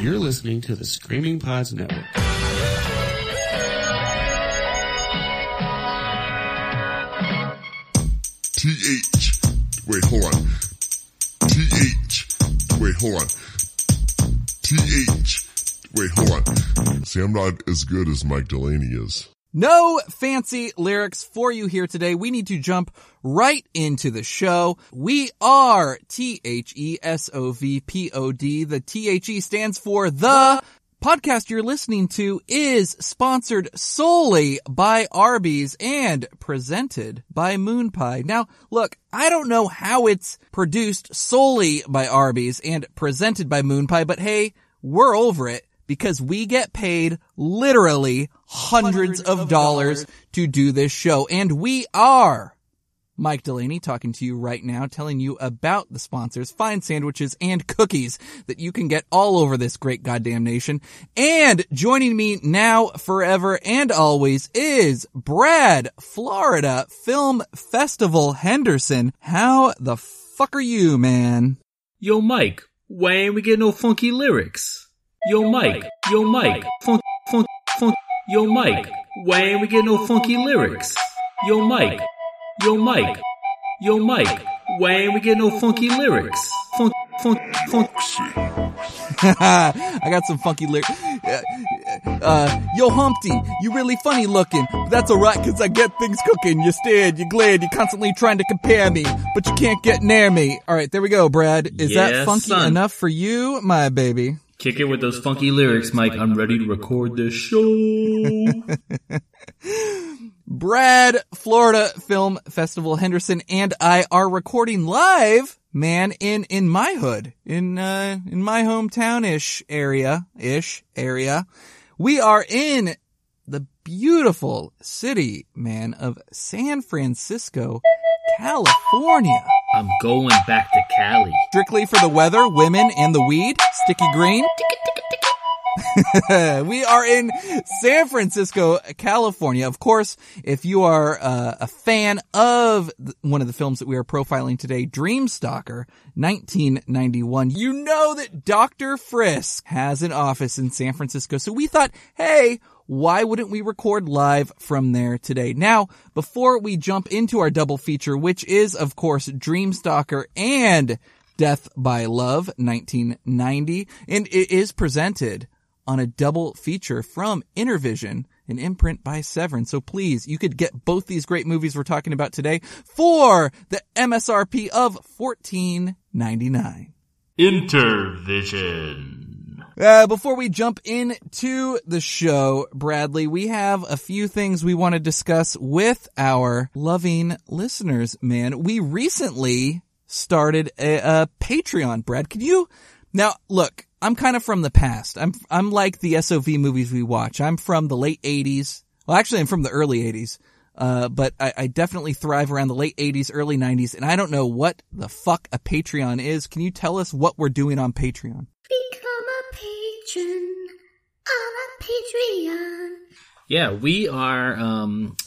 You're listening to the Screaming Pods Network. Wait, hold on. See, I'm not as good as Mike Delaney is. No fancy lyrics for you here today. We need to jump right into the show. We are THESOVPOD. The THE stands for the podcast you're listening to is sponsored solely by Arby's and presented by Moon Pie. Now, look, I don't know how it's produced solely by Arby's and presented by Moon Pie, but hey, we're over it. Because we get paid literally hundreds of dollars to do this show. And we are Mike Delaney talking to you right now, telling you about the sponsors, fine sandwiches, and cookies that you can get all over this great goddamn nation. And joining me now, forever and always, is Brad, Florida Film Festival Henderson. How the fuck are you, man? Yo, Mike, why ain't we get no funky lyrics? Yo Mike, funk, yo Mike, why ain't we get no funky lyrics? Yo Mike, why ain't we get no funky lyrics? Funk. I got some funky lyrics. Yo Humpty, you really funny looking. That's alright, cause I get things cooking. You stared, you glared, you constantly trying to compare me, but you can't get near me. Alright, there we go, Brad. Is that funky enough for you, my baby? Kick it with those funky lyrics, Mike. I'm ready to record this show. Brad, Florida Film Festival Henderson, and I are recording live, man, in my hood, in my hometown-ish area. We are in the beautiful city, man, of San Francisco, California. I'm going back to Cali. Strictly for the weather, women, and the weed. Sticky green. We are in San Francisco, California. Of course, if you are a fan of one of the films that we are profiling today, Dream Stalker, 1991, you know that Dr. Frisk has an office in San Francisco. So we thought, hey, why wouldn't we record live from there today? Now, before we jump into our double feature, which is, of course, Dream Stalker and Death by Love, 1990, and it is presented on a double feature from Intervision, an imprint by Severin. So please, you could get both these great movies we're talking about today for the MSRP of $14.99. Intervision. Before we jump into the show, Bradley, we have a few things we want to discuss with our loving listeners, man. We recently started a Patreon, Brad. Can you... Now, look, I'm kind of from the past. I'm like the SOV movies we watch. I'm from the late 80s. Well, actually, I'm from the early 80s. But I definitely thrive around the late 80s, early 90s, and I don't know what the fuck a Patreon is. Can you tell us what we're doing on Patreon? Become a patron on a Patreon. Yeah, we are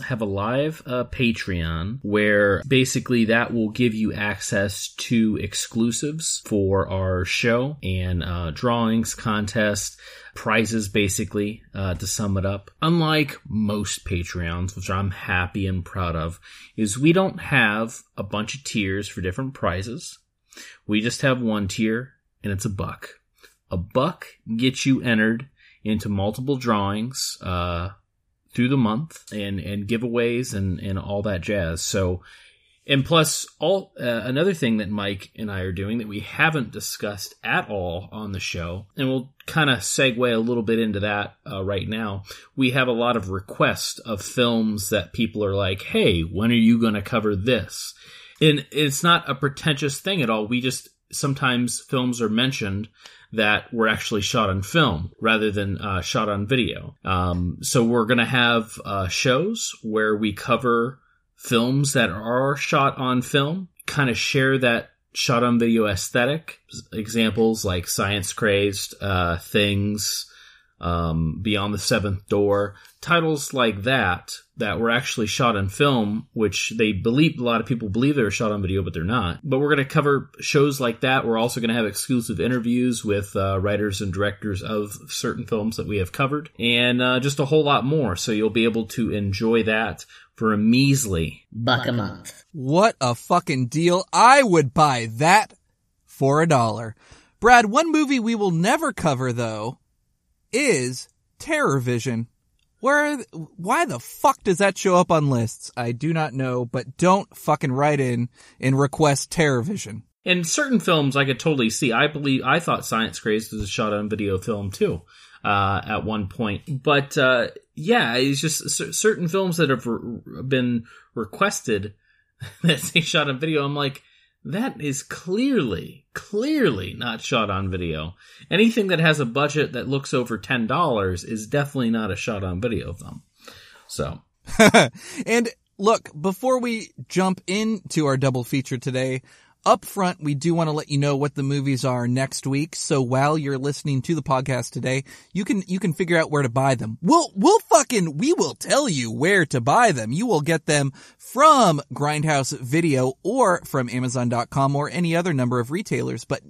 have a live Patreon where basically that will give you access to exclusives for our show and drawings, contests, prizes, basically, to sum it up. Unlike most Patreons, which I'm happy and proud of, is we don't have a bunch of tiers for different prizes. We just have one tier, and it's $1. $1 gets you entered into multiple drawings through the month and giveaways and all that jazz. So, and plus all another thing that Mike and I are doing that we haven't discussed at all on the show, and we'll kind of segue a little bit into that right now. We have a lot of requests of films that people are like, hey, when are you going to cover this? And it's not a pretentious thing at all. We just sometimes films are mentioned that were actually shot on film rather than shot on video. So we're going to have shows where we cover films that are shot on film, kind of share that shot on video aesthetic. Examples like Science Crazed, Things, Beyond the Seventh Door, titles like that, that were actually shot on film, which they believe, a lot of people believe they were shot on video, but they're not. But we're going to cover shows like that. We're also going to have exclusive interviews with writers and directors of certain films that we have covered, and just a whole lot more. So you'll be able to enjoy that for a measly $1 a month. What a fucking deal. I would buy that for $1. Brad, one movie we will never cover, though, is TerrorVision. Why the fuck does that show up on lists? I do not know, but don't fucking write in and request TerrorVision. In certain films, I could totally see. I thought Science Crazed was a shot on video film too, at one point. But, yeah, it's just certain films that have been requested that they shot on video. I'm like, that is clearly not shot on video. Anything that has a budget that looks over $10 is definitely not a shot on video film. So. And look, before we jump into our double feature today, up front, we do want to let you know what the movies are next week. So while you're listening to the podcast today, you can figure out where to buy them. We will tell you where to buy them. You will get them from Grindhouse Video or from Amazon.com or any other number of retailers. But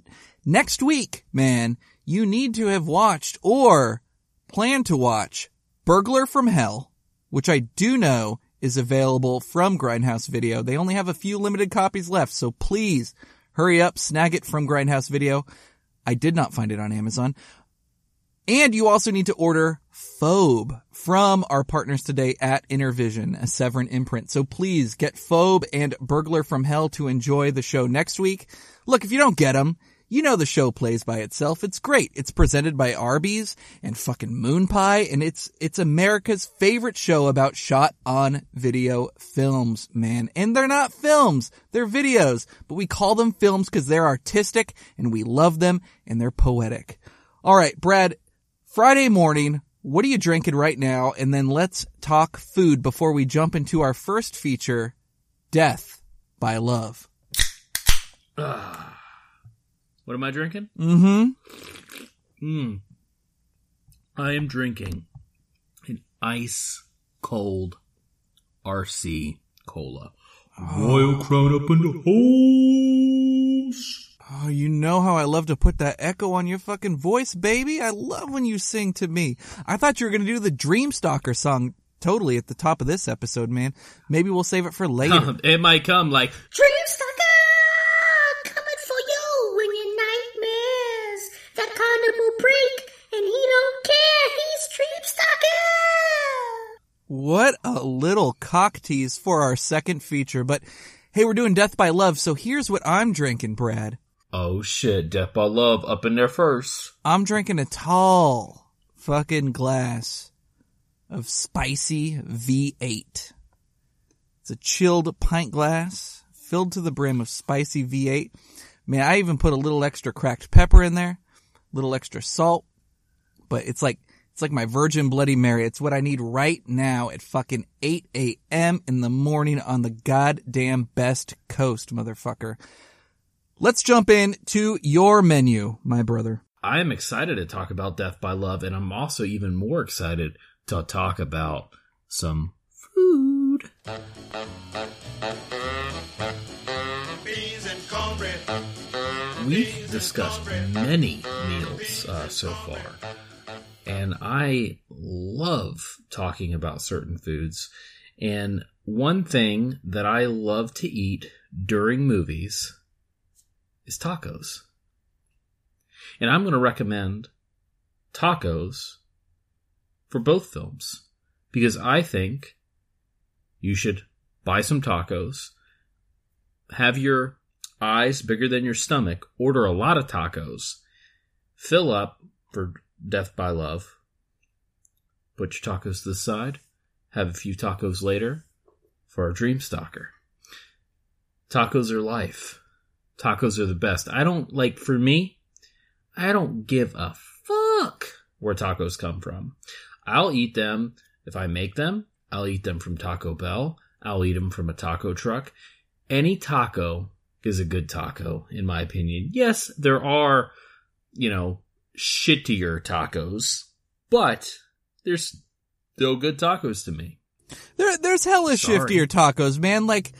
next week, man, you need to have watched or plan to watch Burglar from Hell, which I do know is available from Grindhouse Video. They only have a few limited copies left, so please hurry up, snag it from Grindhouse Video. I did not find it on Amazon. And you also need to order Phobe from our partners today at Intervision, a Severin imprint. So please get Phobe and Burglar from Hell to enjoy the show next week. Look, if you don't get them, you know the show plays by itself. It's great. It's presented by Arby's and fucking Moon Pie, and it's America's favorite show about shot on video films, man. And they're not films, they're videos, but we call them films because they're artistic and we love them and they're poetic. All right, Brad, Friday morning, what are you drinking right now? And then let's talk food before we jump into our first feature, Death by Love. What am I drinking? I am drinking an ice-cold RC cola. Royal Crown up in the holes. Oh, you know how I love to put that echo on your fucking voice, baby. I love when you sing to me. I thought you were going to do the Dream Stalker song totally at the top of this episode, man. Maybe we'll save it for later. It might come like, Dream Stalker! What a little cock tease for our second feature. But, hey, we're doing Death by Love, so here's what I'm drinking, Brad. Oh, shit. Death by Love up in there first. I'm drinking a tall fucking glass of spicy V8. It's a chilled pint glass filled to the brim of spicy V8. Man, I even put a little extra cracked pepper in there, a little extra salt, but it's like my Virgin Bloody Mary. It's what I need right now at fucking 8 a.m. in the morning on the goddamn best coast, motherfucker. Let's jump in to your menu, my brother. I am excited to talk about Death by Love, and I'm also even more excited to talk about some food. Beans and cornbread. We've discussed many meals so far. And I love talking about certain foods. And one thing that I love to eat during movies is tacos. And I'm going to recommend tacos for both films, because I think you should buy some tacos, have your eyes bigger than your stomach, order a lot of tacos, fill up for Death by Love, put your tacos to the side, have a few tacos later for our Dream Stalker. Tacos are life. Tacos are the best. I don't give a fuck where tacos come from. I'll eat them if I make them. I'll eat them from Taco Bell. I'll eat them from a taco truck. Any taco is a good taco, in my opinion. Yes, there are, shittier tacos, But there's still good tacos to me. There's hella shiftier tacos, man. Like,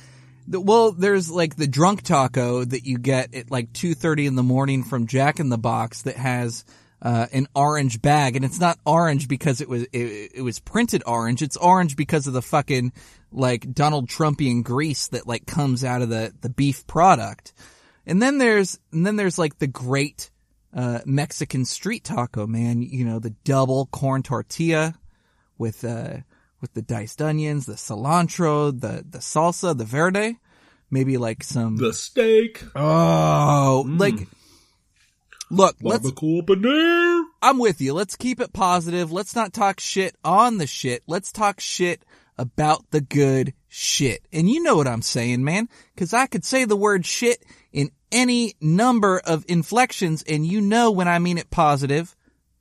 there's like the drunk taco that you get at like 2:30 in the morning from Jack in the Box that has an orange bag, and it's not orange because it was printed orange. It's orange because of the fucking like Donald Trumpian grease that like comes out of the beef product. And then there's like the great Mexican street taco, man. You know, the double corn tortilla with the diced onions, the cilantro, the salsa, the verde, maybe like some the steak. Oh, like look, I'm with you. Let's keep it positive. Let's not talk shit on the shit. Let's talk shit about the good shit. And you know what I'm saying, man, because I could say the word shit in any number of inflections, and you know when I mean it positive,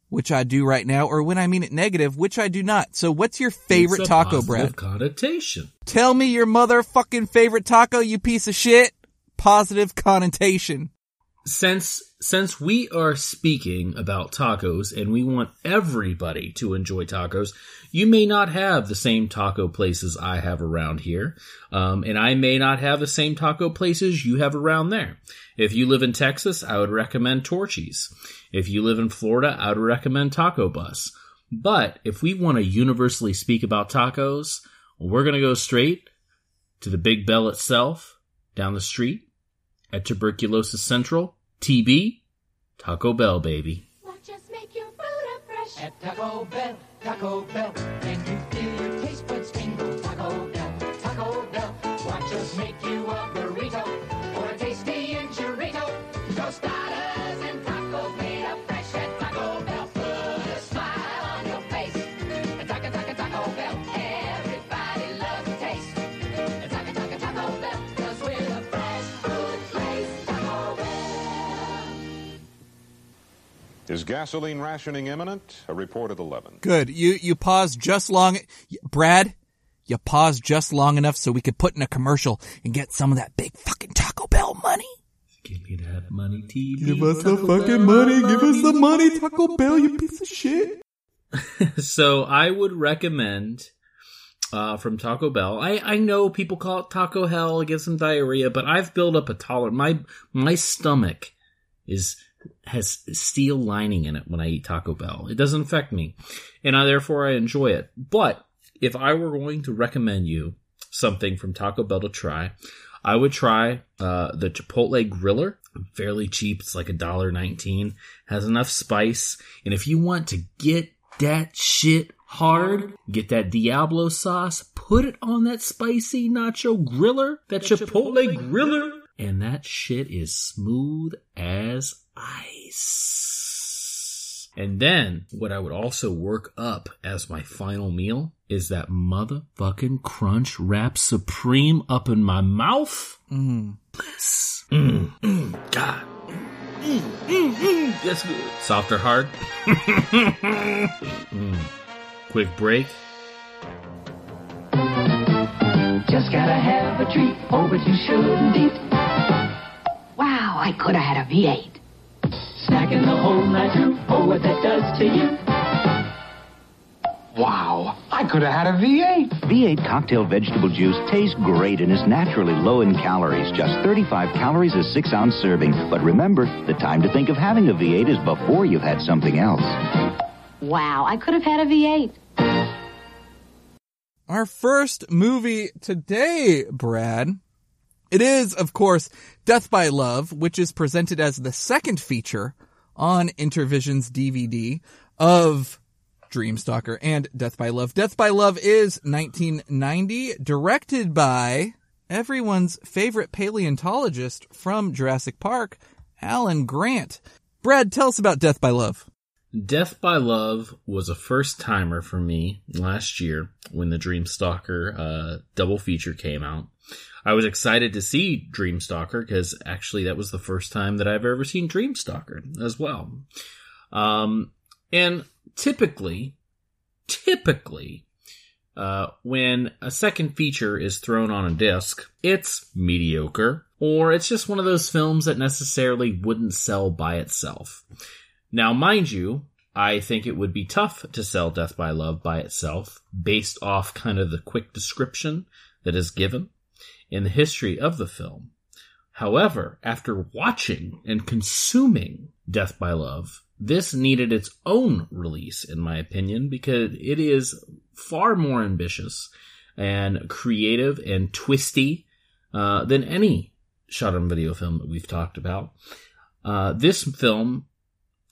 which I do right now, or when I mean it negative, which I do not. So what's your favorite taco, Brad? Connotation. Tell me your motherfucking favorite taco, you piece of shit. Positive connotation. Since we are speaking about tacos and we want everybody to enjoy tacos, you may not have the same taco places I have around here, and I may not have the same taco places you have around there. If you live in Texas, I would recommend Torchy's. If you live in Florida, I would recommend Taco Bus. But if we want to universally speak about tacos, we're going to go straight to the Big Bell itself, down the street, at Tuberculosis Central, TB, Taco Bell, baby. Not just make your food up fresh. At Taco Bell, and you feel your taste buds tingle. Taco Bell, watch us make you a burrito or a tasty enchilada. Tostadas and tacos made up fresh at Taco Bell. Put a smile on your face. At Taco Bell, everybody loves the taste. At Taco Bell, 'cause we're the fresh food place. Taco Bell. Is gasoline rationing imminent? A report at 11. Good. You paused just long, Brad. You paused just long enough so we could put in a commercial and get some of that big fucking Taco Bell money. Give me that money, TV. Give us the fucking money. Give us the money, Taco Bell, you piece of shit. So I would recommend from Taco Bell. I know people call it Taco Hell. It gives them diarrhea, but I've built up a tolerance. My stomach has steel lining in it when I eat Taco Bell. It doesn't affect me, and therefore I enjoy it. But if I were going to recommend you something from Taco Bell to try, I would try the Chipotle Griller. Fairly cheap. It's like $1.19. Has enough spice. And if you want to get that shit hard, get that Diablo sauce, put it on that spicy nacho griller, that Chipotle Griller, and that shit is smooth as ice. And then what I would also work up as my final meal is that motherfucking crunch wrap supreme up in my mouth. Bliss. God. That's good. Soft or hard? Quick break. Just gotta have a treat. Oh, but you shouldn't eat. Wow, I could have had a V8. Snacking the whole night through. Oh, what that does to you. Wow, I could have had a V8. V8 cocktail vegetable juice tastes great and is naturally low in calories. Just 35 calories a 6-ounce serving. But remember, the time to think of having a V8 is before you've had something else. Wow, I could have had a V8. Our first movie today, Brad. It is, of course, Death by Love, which is presented as the second feature on Intervision's DVD of Dream Stalker and Death by Love. Death by Love is 1990, directed by everyone's favorite paleontologist from Jurassic Park, Alan Grant. Brad, tell us about Death by Love. Death by Love was a first-timer for me last year when the Dream Stalker double feature came out. I was excited to see Dream Stalker because actually that was the first time that I've ever seen Dream Stalker as well. And typically, when a second feature is thrown on a disc, it's mediocre, or it's just one of those films that necessarily wouldn't sell by itself. Now, mind you, I think it would be tough to sell Death by Love by itself based off kind of the quick description that is given in the history of the film. However, after watching and consuming Death by Love, this needed its own release, in my opinion, because it is far more ambitious and creative and twisty than any shot-on video film that we've talked about. This film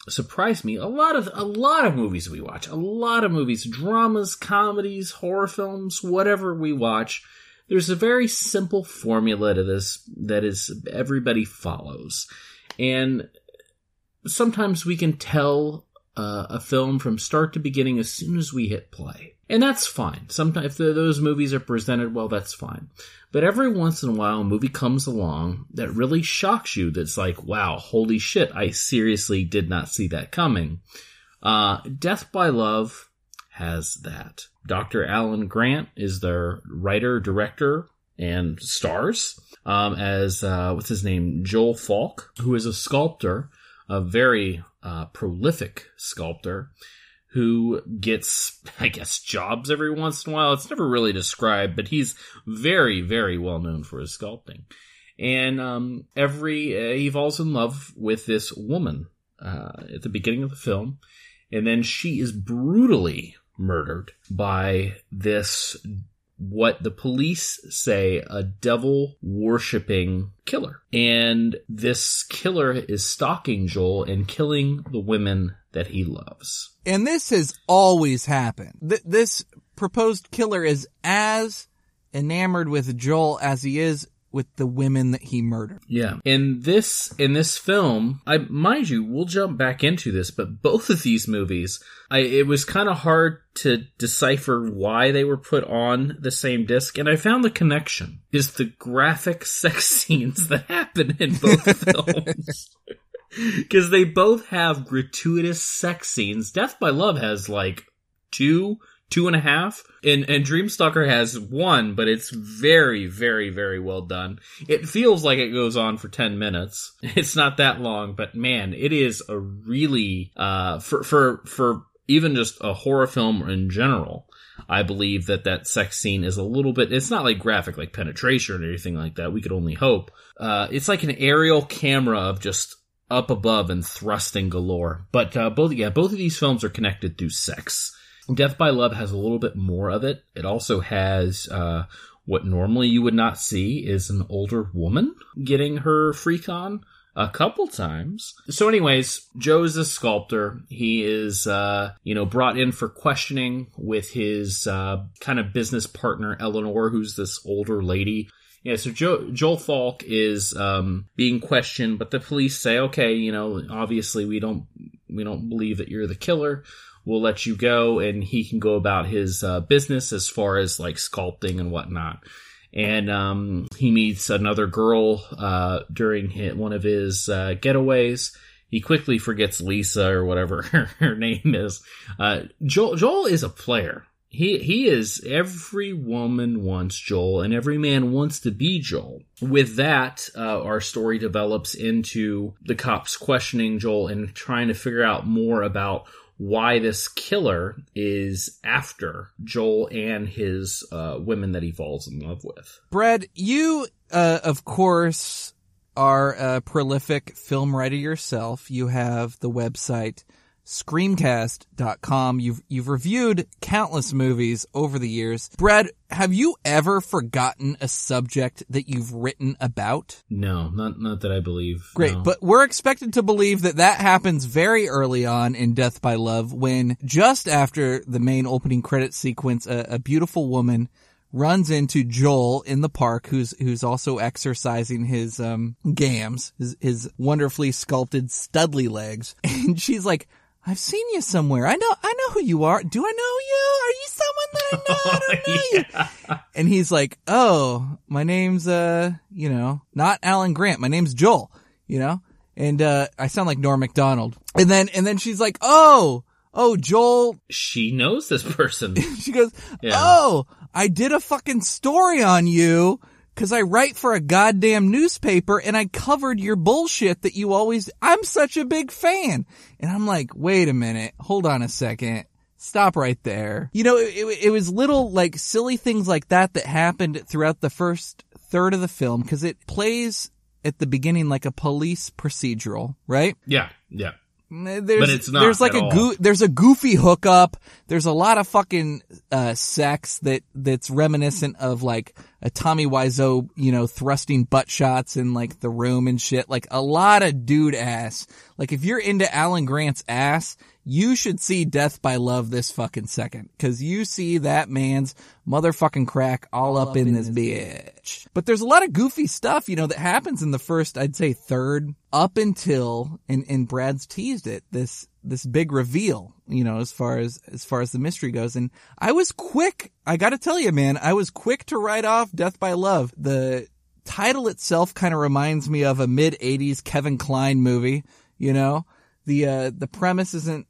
surprised me. A lot of movies we watch, a lot of movies, dramas, comedies, horror films, whatever we watch, there's a very simple formula to this that is everybody follows. And sometimes we can tell a film from start to beginning as soon as we hit play. And that's fine. Sometimes if those movies are presented well, that's fine. But every once in a while, a movie comes along that really shocks you. That's like, wow, holy shit, I seriously did not see that coming. Death by Love has that. Dr. Alan Grant is their writer, director, and stars what's his name? Joel Falk, who is a sculptor, a very prolific sculptor who gets, I guess, jobs every once in a while. It's never really described, but he's very, very well known for his sculpting. And he falls in love with this woman at the beginning of the film, and then she is brutally murdered by this, what the police say, a devil-worshipping killer. And this killer is stalking Joel and killing the women that he loves. And this has always happened. This proposed killer is as enamored with Joel as he is with the women that he murdered. Yeah. In this film, mind you, we'll jump back into this, but both of these movies, it was kind of hard to decipher why they were put on the same disc, and I found the connection is the graphic sex scenes that happen in both films. Because they both have gratuitous sex scenes. Death by Love has like two and a half, and Dream Stalker has one, but it's very, very, very well done. It feels like it goes on for 10 minutes. It's not that long, but man, it is a really, for even just a horror film in general, I believe that sex scene is a little bit, it's not like graphic, like penetration or anything like that. We could only hope. It's like an aerial camera of just up above and thrusting galore. But both of these films are connected through sex. Death by Love has a little bit more of it. It also has what normally you would not see is an older woman getting her freak on a couple times. So anyways, Joe is a sculptor. He is brought in for questioning with his kind of business partner, Eleanor, who's this older lady. Yeah, so Joel Falk is being questioned, but the police say, okay, obviously we don't believe that you're the killer. We'll let you go, and he can go about his business as far as like sculpting and whatnot. And he meets another girl during one of his getaways. He quickly forgets Lisa or whatever her name is. Joel is a player. He is, every woman wants Joel, and every man wants to be Joel. With that, our story develops into the cops questioning Joel and trying to figure out more about why this killer is after Joel and his women that he falls in love with. Brad, you, of course, are a prolific film writer yourself. You have the website Screamcast.com. You've reviewed countless movies over the years. Brad, have you ever forgotten a subject that you've written about? No, not that I believe. Great, no. But we're expected to believe that happens very early on in Death by Love, when just after the main opening credit sequence, a beautiful woman runs into Joel in the park, who's also exercising his gams, his wonderfully sculpted studly legs, and she's like, I've seen you somewhere. I know who you are. Do I know you? Are you someone that I know? I don't know you. And he's like, oh, my name's, not Alan Grant. My name's Joel, and, I sound like Norm MacDonald. And then she's like, oh, Joel. She knows this person. She goes, yeah. Oh, I did a fucking story on you. because I write for a goddamn newspaper and I covered your bullshit that you always, I'm such a big fan. And I'm like, wait a minute, hold on a second. Stop right there. You know, it was little, like, silly things like that that happened throughout the first third of the film, because it plays at the beginning like a police procedural, right? Yeah, yeah. But it's not. There's like there's a goofy hookup. There's a lot of fucking sex that's reminiscent of like a Tommy Wiseau, you know, thrusting butt shots in like The Room and shit. Like a lot of dude ass. Like if you're into Alan Grant's ass, you should see Death by Love this fucking second, because you see that man's motherfucking crack all up in this bitch. But there's a lot of goofy stuff, you know, that happens in the first, I'd say third, up until, and Brad's teased it, this big reveal, you know, as far as the mystery goes. And I was quick, I gotta tell you, man, I was quick to write off Death by Love. The title itself kind of reminds me of a mid-80s Kevin Kline movie, you know? The premise isn't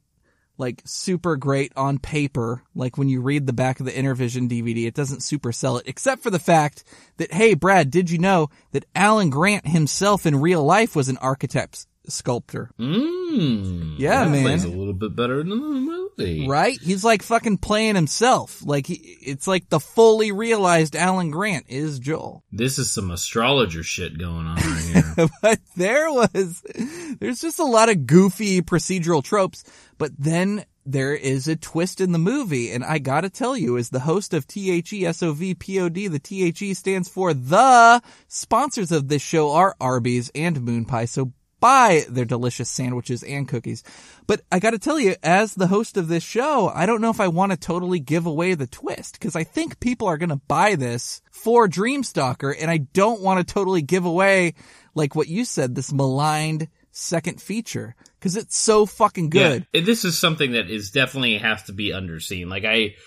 like super great on paper. Like when you read the back of the Intervision DVD, it doesn't super sell it, except for the fact that, hey, Brad, did you know that Alan Grant himself in real life was an architect sculptor? Yeah, that man. Plays a little bit better than the movie. Right? He's like fucking playing himself. Like it's like the fully realized Alan Grant is Joel. This is some astrologer shit going on right here. But there's just a lot of goofy procedural tropes. But then there is a twist in the movie, and I gotta tell you, as the host of THESOVPOD, the THE stands for the sponsors of this show are Arby's and Moon Pie, so buy their delicious sandwiches and cookies. But I gotta tell you, as the host of this show, I don't know if I want to totally give away the twist, because I think people are gonna buy this for Dream Stalker, and I don't want to totally give away, like what you said, this maligned second feature, because it's so fucking good. Yeah, this is something that is definitely has to be underseen. Like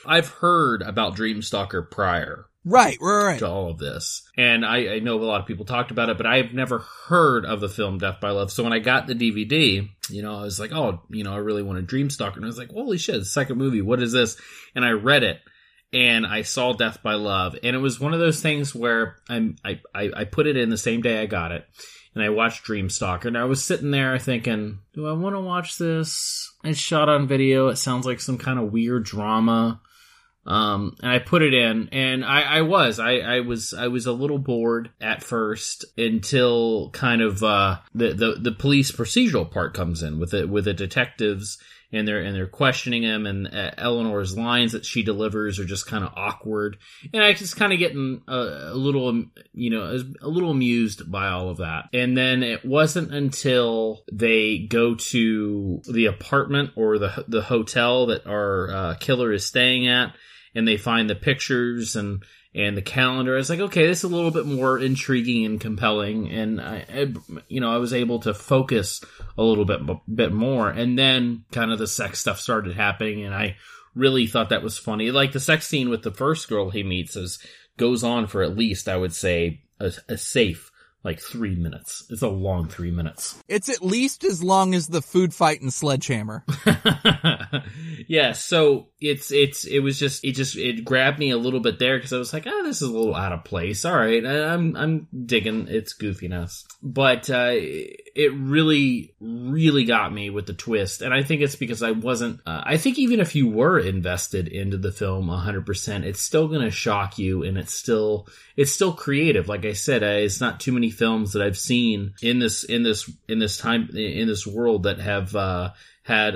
I've heard about Dream Stalker prior. Right. To all of this. And I know a lot of people talked about it, but I've never heard of the film Death by Love. So when I got the DVD, you know, I was like, oh, you know, I really want a Dream Stalker. And I was like, holy shit, the second movie, what is this? And I read it and I saw Death by Love. And it was one of those things where I put it in the same day I got it. And I watched Dream Stalker, and I was sitting there thinking, do I want to watch this? It's shot on video. It sounds like some kind of weird drama. And I put it in, and I was a little bored at first until kind of, the police procedural part comes in with the detectives and they're questioning him, and Eleanor's lines that she delivers are just kind of awkward. And I just kind of getting a little amused by all of that. And then it wasn't until they go to the apartment or the hotel that our killer is staying at, and they find the pictures and the calendar. I was like, okay, this is a little bit more intriguing and compelling. And I was able to focus a little bit more. And then kind of the sex stuff started happening, and I really thought that was funny. Like the sex scene with the first girl he meets goes on for at least, I would say, a safe like 3 minutes. It's a long 3 minutes. It's at least as long as the food fight in Sledgehammer. Yeah, so it grabbed me a little bit there, because I was like, this is a little out of place. All right, I'm digging its goofiness, but it really got me with the twist, and I think it's because I wasn't. I think even if you were invested into the film 100%, it's still going to shock you, and it's still creative. Like I said, it's not too many films that I've seen in this time in this world that have had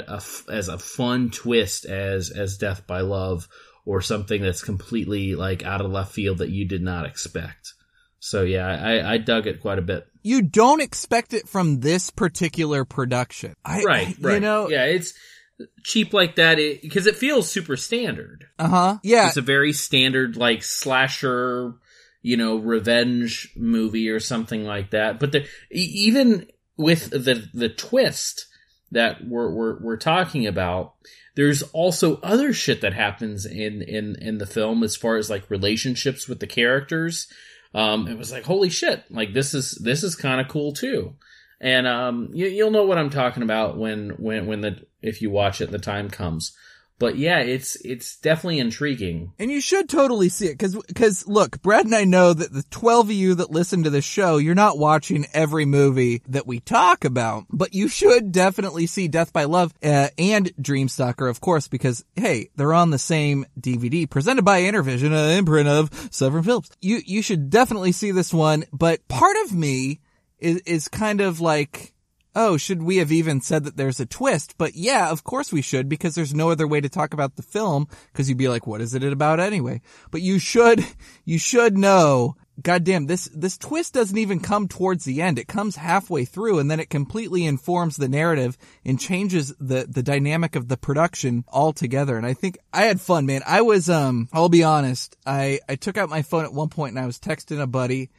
as a fun twist as Death by Love, or something that's completely like out of left field that you did not expect. So yeah, I dug it quite a bit. You don't expect it from this particular production, right? You know, yeah, it's cheap like that because it feels super standard. Yeah, it's a very standard like slasher, you know, revenge movie or something like that. But even with the twist that we're talking about, there's also other shit that happens in the film as far as like relationships with the characters. It was like, holy shit, like this is kind of cool too. And you'll know what I'm talking about when if you watch it, the time comes. But yeah, it's definitely intriguing. And you should totally see it, cause look, Brad and I know that the 12 of you that listen to this show, you're not watching every movie that we talk about, but you should definitely see Death by Love, and Dream Stalker, of course, because hey, they're on the same DVD presented by Intervision, an imprint of Severin Films. You should definitely see this one, but part of me is kind of like, oh, should we have even said that there's a twist? But yeah, of course we should, because there's no other way to talk about the film, because you'd be like, what is it about anyway? But you should know, goddamn, this twist doesn't even come towards the end. It comes halfway through, and then it completely informs the narrative and changes the dynamic of the production altogether. And I think I had fun, man. I was, I'll be honest, I took out my phone at one point and I was texting a buddy,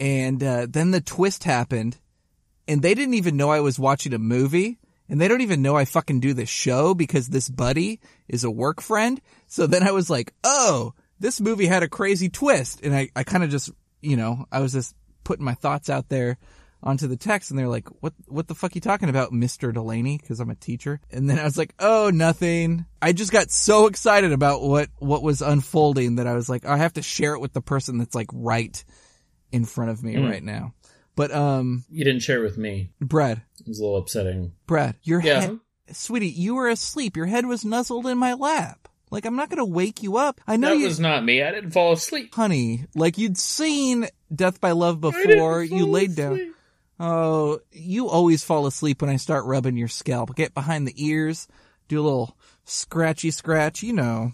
and then the twist happened. And they didn't even know I was watching a movie, and they don't even know I fucking do this show, because this buddy is a work friend. So then I was like, oh, this movie had a crazy twist. And I kind of just, you know, I was just putting my thoughts out there onto the text, and they're like, what the fuck are you talking about, Mr. Delaney? Cause I'm a teacher. And then I was like, oh, nothing. I just got so excited about what was unfolding that I was like, I have to share it with the person that's like right in front of me right now. But, you didn't share with me. Brad. It was a little upsetting. Brad, your head, sweetie, you were asleep. Your head was nuzzled in my lap. Like, I'm not going to wake you up. I know that was not me. I didn't fall asleep. Honey, like, you'd seen Death by Love before. You laid down. Oh, you always fall asleep when I start rubbing your scalp. Get behind the ears, do a little scratchy scratch, you know.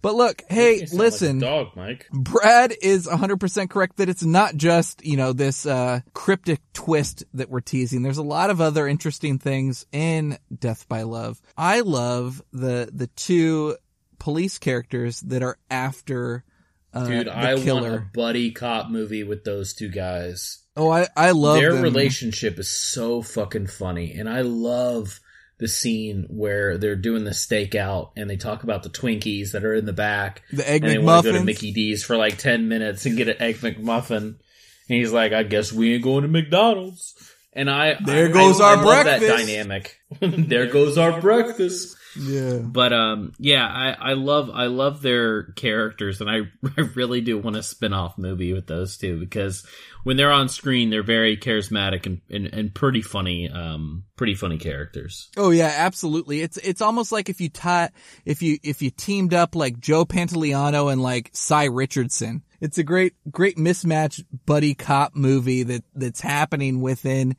But look, hey, listen, like a dog, Mike. Brad is 100% correct that it's not just, you know, this cryptic twist that we're teasing. There's a lot of other interesting things in Death by Love. I love the two police characters that are after the killer. Want a buddy cop movie with those two guys. Oh, I love their relationship is so fucking funny, and I love the scene where they're doing the stakeout and they talk about the Twinkies that are in the back. The Egg McMuffin. And they want to go to Mickey D's for like 10 minutes and get an Egg McMuffin. And he's like, I guess we ain't going to McDonald's. And I love that dynamic. There goes our breakfast. Yeah. But, yeah, I love their characters, and I really do want a spin-off movie with those two, because when they're on screen, they're very charismatic and pretty funny characters. Oh yeah, absolutely. It's almost like if you teamed up like Joe Pantoliano and like Cy Richardson. It's a great mismatch buddy cop movie that's happening within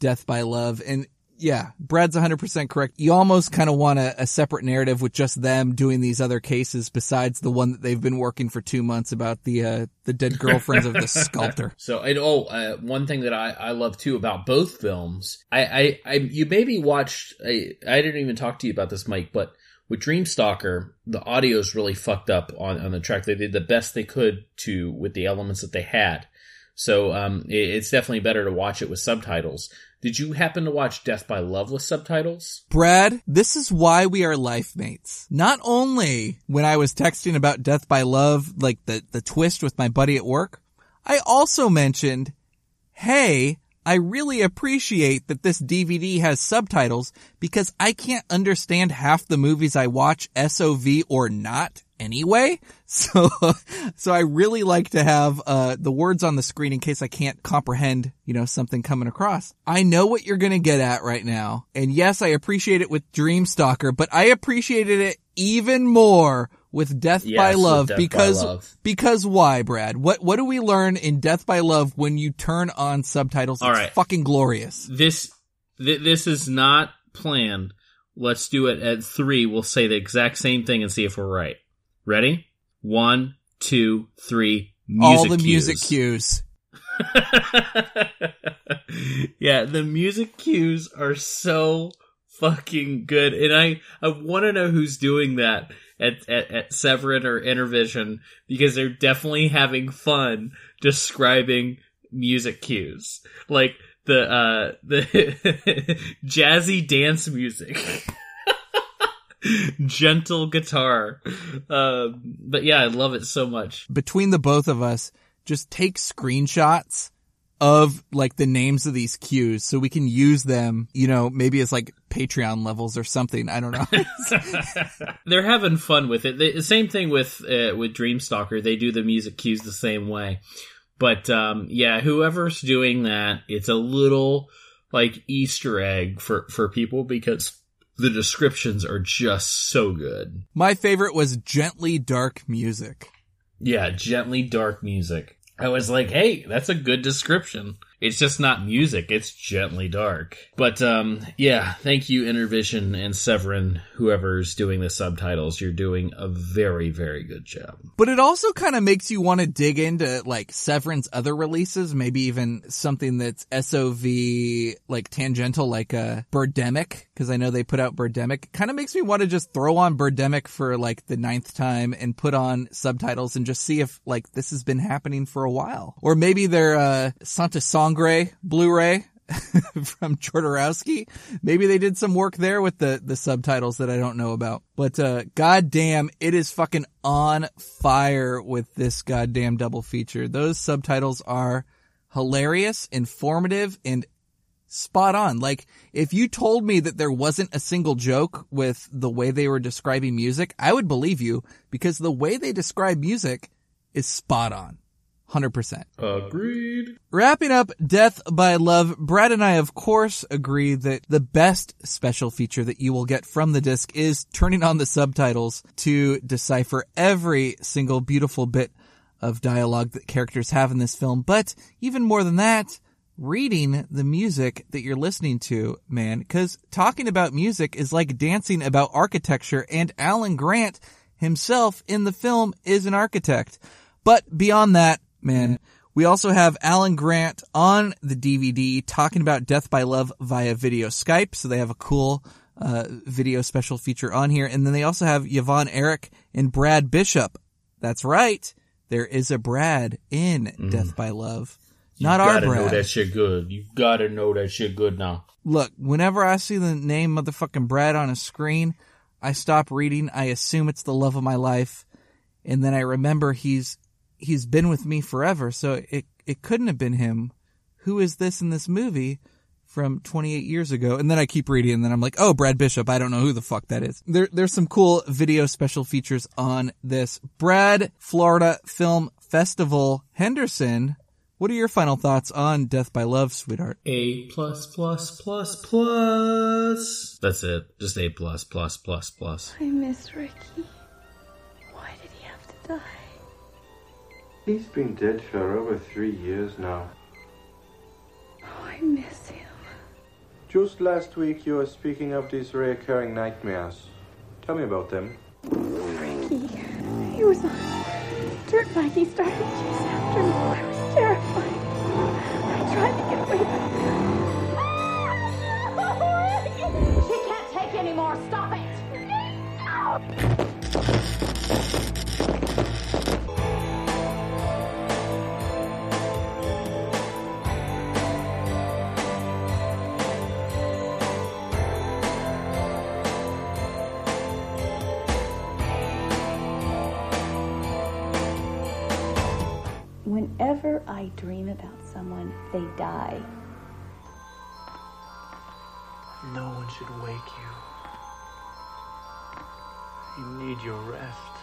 Death by Love. And yeah, Brad's 100% correct. You almost kind of want a separate narrative with just them doing these other cases besides the one that they've been working for 2 months about the dead girlfriends of the sculptor. So, and one thing that I love too about both films, you maybe watched, I didn't even talk to you about this, Mike, but with Dream Stalker, the audio's really fucked up on the track. They did the best they could to with the elements that they had. So it's definitely better to watch it with subtitles. Did you happen to watch Death by Love with subtitles? Brad, this is why we are life mates. Not only when I was texting about Death by Love, like the twist with my buddy at work, I also mentioned, hey, I really appreciate that this DVD has subtitles, because I can't understand half the movies I watch, SOV or not, anyway. So I really like to have the words on the screen in case I can't comprehend, you know, something coming across. I know what you're going to get at right now. And yes, I appreciate it with Dream Stalker, but I appreciated it even more with Death by Love because why, Brad? What do we learn in Death by Love when you turn on subtitles? All right. Fucking glorious. This is not planned. Let's do it at 3. We'll say the exact same thing and see if we're right. Ready? 1, 2, 3. Music cues. Yeah, the music cues are so fucking good. And I want to know who's doing that at Severin or Intervision, because they're definitely having fun describing music cues. Like the jazzy dance music. Gentle guitar. But yeah, I love it so much. Between the both of us, just take screenshots of like the names of these cues so we can use them, you know, maybe as like Patreon levels or something. I don't know. They're having fun with it. The same thing with Dream Stalker. They do the music cues the same way. But yeah, whoever's doing that, it's a little like Easter egg for people because the descriptions are just so good. My favorite was Gently Dark Music. Yeah, Gently Dark Music. I was like, hey, that's a good description. It's just not music. It's gently dark. But, yeah, thank you, Intervision and Severin, whoever's doing the subtitles. You're doing a very, very good job. But it also kind of makes you want to dig into, like, Severin's other releases, maybe even something that's SOV, like, tangential, like Birdemic, because I know they put out Birdemic. Kind of makes me want to just throw on Birdemic for, like, the 9th time and put on subtitles and just see if, like, this has been happening for a while. Or maybe their Santa Song Blu-ray from Jodorowsky. Maybe they did some work there with the subtitles that I don't know about. But goddamn, it is fucking on fire with this goddamn double feature. Those subtitles are hilarious, informative, and spot on. Like, if you told me that there wasn't a single joke with the way they were describing music, I would believe you, because the way they describe music is spot on. 100%. Agreed. Wrapping up Death by Love, Brad and I, of course, agree that the best special feature that you will get from the disc is turning on the subtitles to decipher every single beautiful bit of dialogue that characters have in this film. But even more than that, reading the music that you're listening to, man, because talking about music is like dancing about architecture, and Alan Grant himself in the film is an architect. But beyond that, man, we also have Alan Grant on the DVD talking about Death by Love via video Skype. So they have a cool video special feature on here. And then they also have Yvonne Eric and Brad Bishop. That's right. There is a Brad in Death by Love. Not our Brad. You gotta know that shit good. You gotta know that shit good now. Look, whenever I see the name motherfucking Brad on a screen, I stop reading. I assume it's the love of my life. And then I remember he's been with me forever, so it couldn't have been him. Who is this in this movie from 28 years ago? And then I keep reading, and then I'm like, oh, Brad Bishop. I don't know who the fuck that is. There's some cool video special features on this. Brad, Florida Film Festival Henderson, what are your final thoughts on Death by Love, sweetheart? A++++. That's it. Just A+++++. I miss Ricky. Why did he have to die? He's been dead for over 3 years now. Oh, I miss him. Just last week you were speaking of these reoccurring nightmares. Tell me about them. Ricky, he was on a dirt bike. He started to chase after me. I was terrified. I tried to get away, but... She can't take anymore. Stop it. No! Whenever I dream about someone, they die. No one should wake you. You need your rest.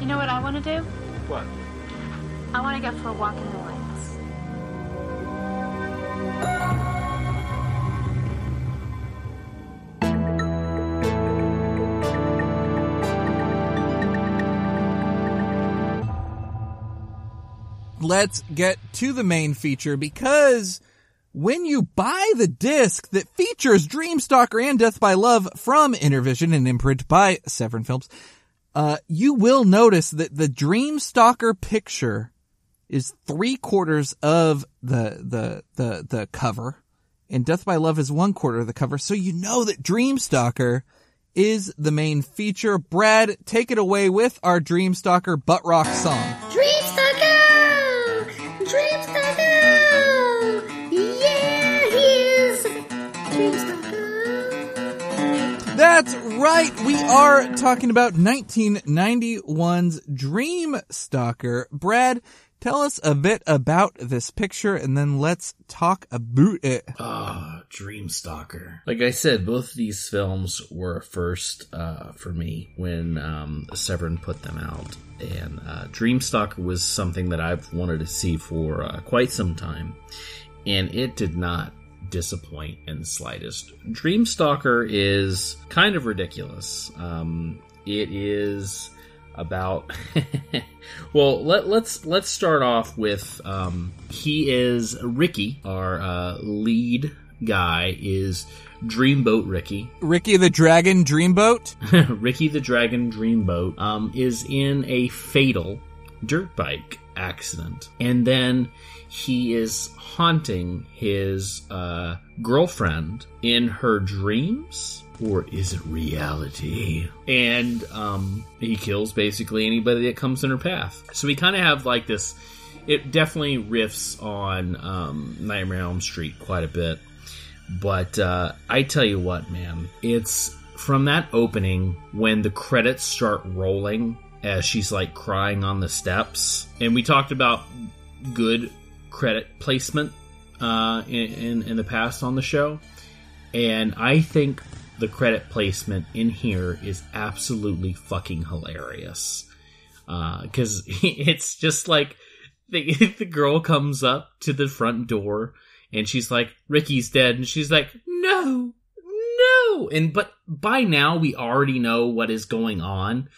You know what I want to do? What? I want to go for a walk in the woods. Let's get to the main feature, because when you buy the disc that features Dream Stalker and Death by Love from Intervision and imprint by Severin Films, you will notice that the Dream Stalker picture is 3/4 of the cover, and Death by Love is 1/4 of the cover. So you know that Dream Stalker is the main feature. Brad, take it away with our Dream Stalker butt rock song. Dream Stalker! Dream Stalker! Yeah, he is! Dream Stalker! That That's right. We are talking about 1991's Dream Stalker. Brad, tell us a bit about this picture, and then let's talk about it. Dream Stalker. Like I said, both of these films were a first for me when Severin put them out. And Dream Stalker was something that I've wanted to see for quite some time. And it did not disappoint in the slightest. Dream Stalker is kind of ridiculous. It is about well, let's start off with he is Ricky, our lead guy is Dreamboat Ricky. Ricky the Dragon Dreamboat? Ricky the Dragon Dreamboat is in a fatal dirt bike accident, and then he is haunting his girlfriend in her dreams, or is it reality? And he kills basically anybody that comes in her path. So we kind of have like this, it definitely riffs on Nightmare on Elm Street quite a bit. But I tell you what, man, it's from that opening when the credits start rolling as she's like crying on the steps. And we talked about good credit placement in the past on the show, and I think the credit placement in here is absolutely fucking hilarious, because it's just like the girl comes up to the front door and she's like, Ricky's dead, and she's like, no, and but by now we already know what is going on.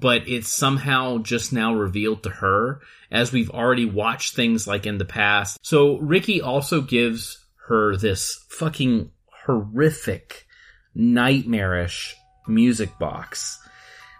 But it's somehow just now revealed to her, as we've already watched things like in the past. So Ricky also gives her this fucking horrific, nightmarish music box,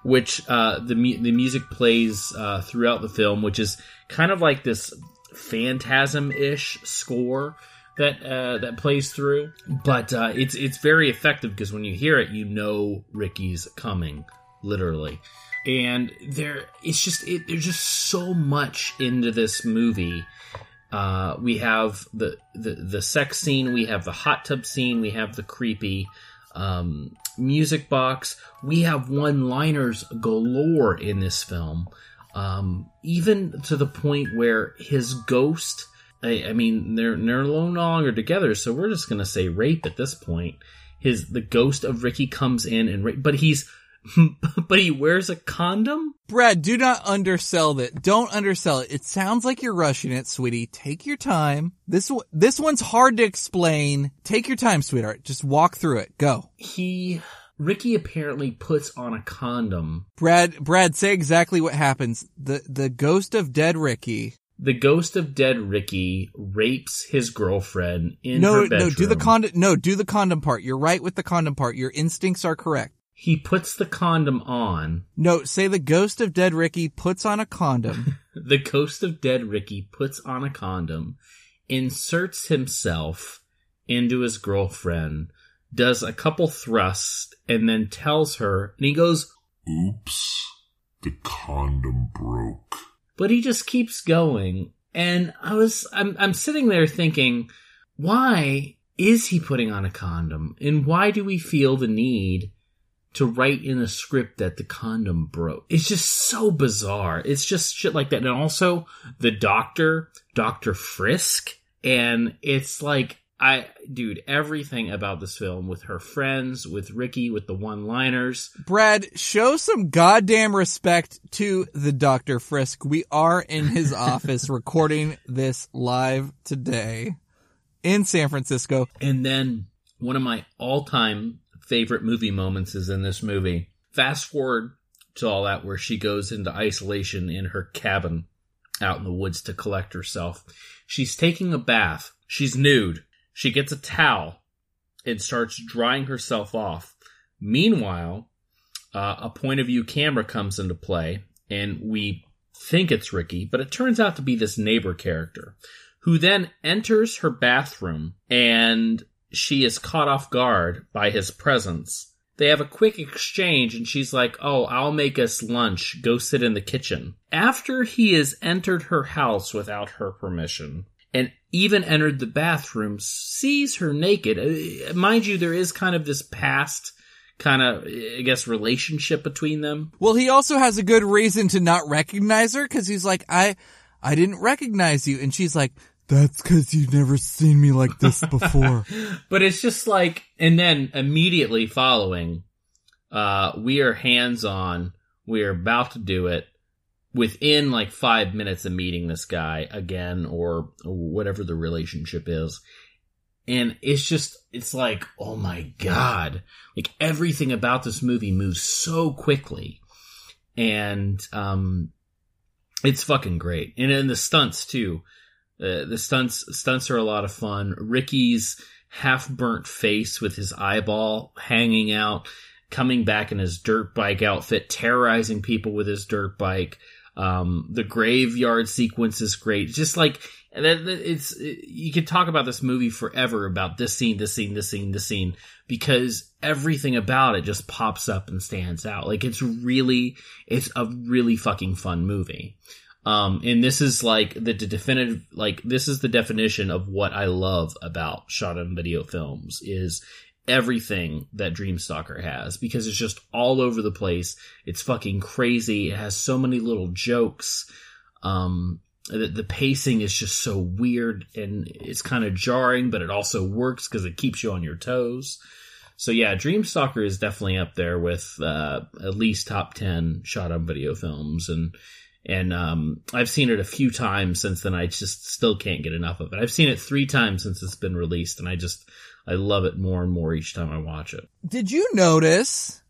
which the music plays throughout the film, which is kind of like this phantasm-ish score that plays through. But it's very effective, because when you hear it, you know Ricky's coming, literally. And there's just so much into this movie. We have the sex scene, we have the hot tub scene, we have the creepy music box, we have one-liners galore in this film. Even to the point where his ghost, I mean, they're no longer together, so we're just gonna say rape at this point. The ghost of Ricky comes in and rape, but he wears a condom? Brad, do not undersell that. Don't undersell it. It sounds like you're rushing it, sweetie. Take your time. This one's hard to explain. Take your time, sweetheart. Just walk through it. Go. Ricky apparently puts on a condom. Brad, say exactly what happens. The ghost of Dead Ricky. The ghost of Dead Ricky rapes his girlfriend in her bedroom. Do the condom part. You're right with the condom part. Your instincts are correct. He puts the condom on. No, say the ghost of Dead Ricky puts on a condom. The ghost of Dead Ricky puts on a condom, inserts himself into his girlfriend, does a couple thrusts, and then tells her, and he goes, "Oops, the condom broke." But he just keeps going, and I'm sitting there thinking, why is he putting on a condom? And why do we feel the need to write in a script that the condom broke? It's just so bizarre. It's just shit like that. And also the doctor, Dr. Frisk. And it's like, everything about this film, with her friends, with Ricky, with the one-liners. Brad, show some goddamn respect to the Dr. Frisk. We are in his office recording this live today in San Francisco. And then one of my all-time favorite movie moments is in this movie. Fast forward to all that, where she goes into isolation in her cabin out in the woods to collect herself. She's taking a bath. She's nude. She gets a towel and starts drying herself off. Meanwhile, a point of view camera comes into play, and we think it's Ricky, but it turns out to be this neighbor character who then enters her bathroom, and she is caught off guard by his presence. They have a quick exchange, and she's like, "Oh, I'll make us lunch. Go sit in the kitchen." After he has entered her house without her permission, and even entered the bathroom, sees her naked. Mind you, there is kind of this past kind of, I guess, relationship between them. Well, he also has a good reason to not recognize her, because he's like, I didn't recognize you. And she's like, that's because you've never seen me like this before. But it's just like, and then immediately following, we are hands-on, we are about to do it. Within like 5 minutes of meeting this guy again, or whatever the relationship is. And it's just, it's like, oh my God. Like everything about this movie moves so quickly. And, it's fucking great. And then the stunts too. The stunts are a lot of fun. Ricky's half burnt face with his eyeball hanging out, coming back in his dirt bike outfit, terrorizing people with his dirt bike. The graveyard sequence is great. Just like, it's, you could talk about this movie forever, about this scene, because everything about it just pops up and stands out. Like it's a really fucking fun movie. And this is like this is the definition of what I love about shot on video films is everything that Dream Stalker has, because it's just all over the place. It's fucking crazy. It has so many little jokes. The pacing is just so weird, and it's kind of jarring, but it also works because it keeps you on your toes. So yeah, Dream Stalker is definitely up there with at least top 10 shot on video films, and I've seen it a few times since then. I just still can't get enough of it. I've seen it 3 times since it's been released, and I love it more and more each time I watch it. Did you notice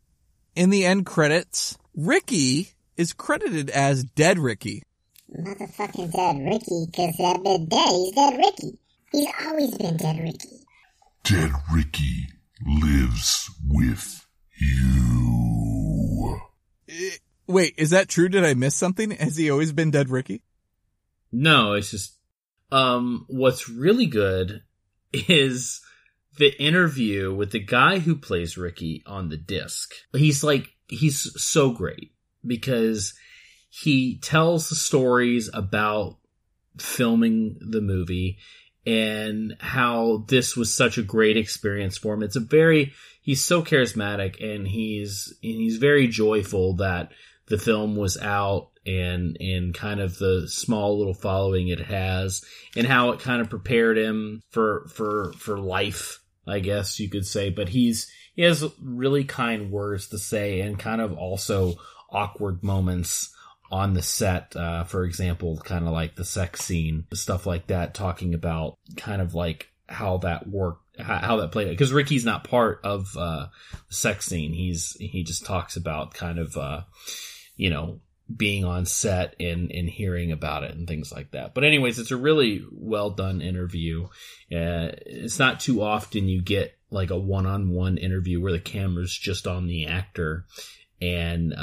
in the end credits, Ricky is credited as Dead Ricky? Motherfucking Dead Ricky, because that been dead. He's Dead Ricky. He's always been Dead Ricky. Dead Ricky lives with you. Wait, is that true? Did I miss something? Has he always been Dead Ricky? No, it's just... what's really good is... the interview with the guy who plays Ricky on the disc. He's so great because he tells the stories about filming the movie and how this was such a great experience for him. He's so charismatic, and he's very joyful that the film was out and kind of the small little following it has, and how it kind of prepared him for life, I guess you could say. But he has really kind words to say, and kind of also awkward moments on the set. For example, kind of like the sex scene, stuff like that, talking about kind of like how that worked, how that played out. Because Ricky's not part of the sex scene. He just talks about kind of, being on set and hearing about it and things like that. But anyways, it's a really well done interview. It's not too often you get like a one-on-one interview where the camera's just on the actor and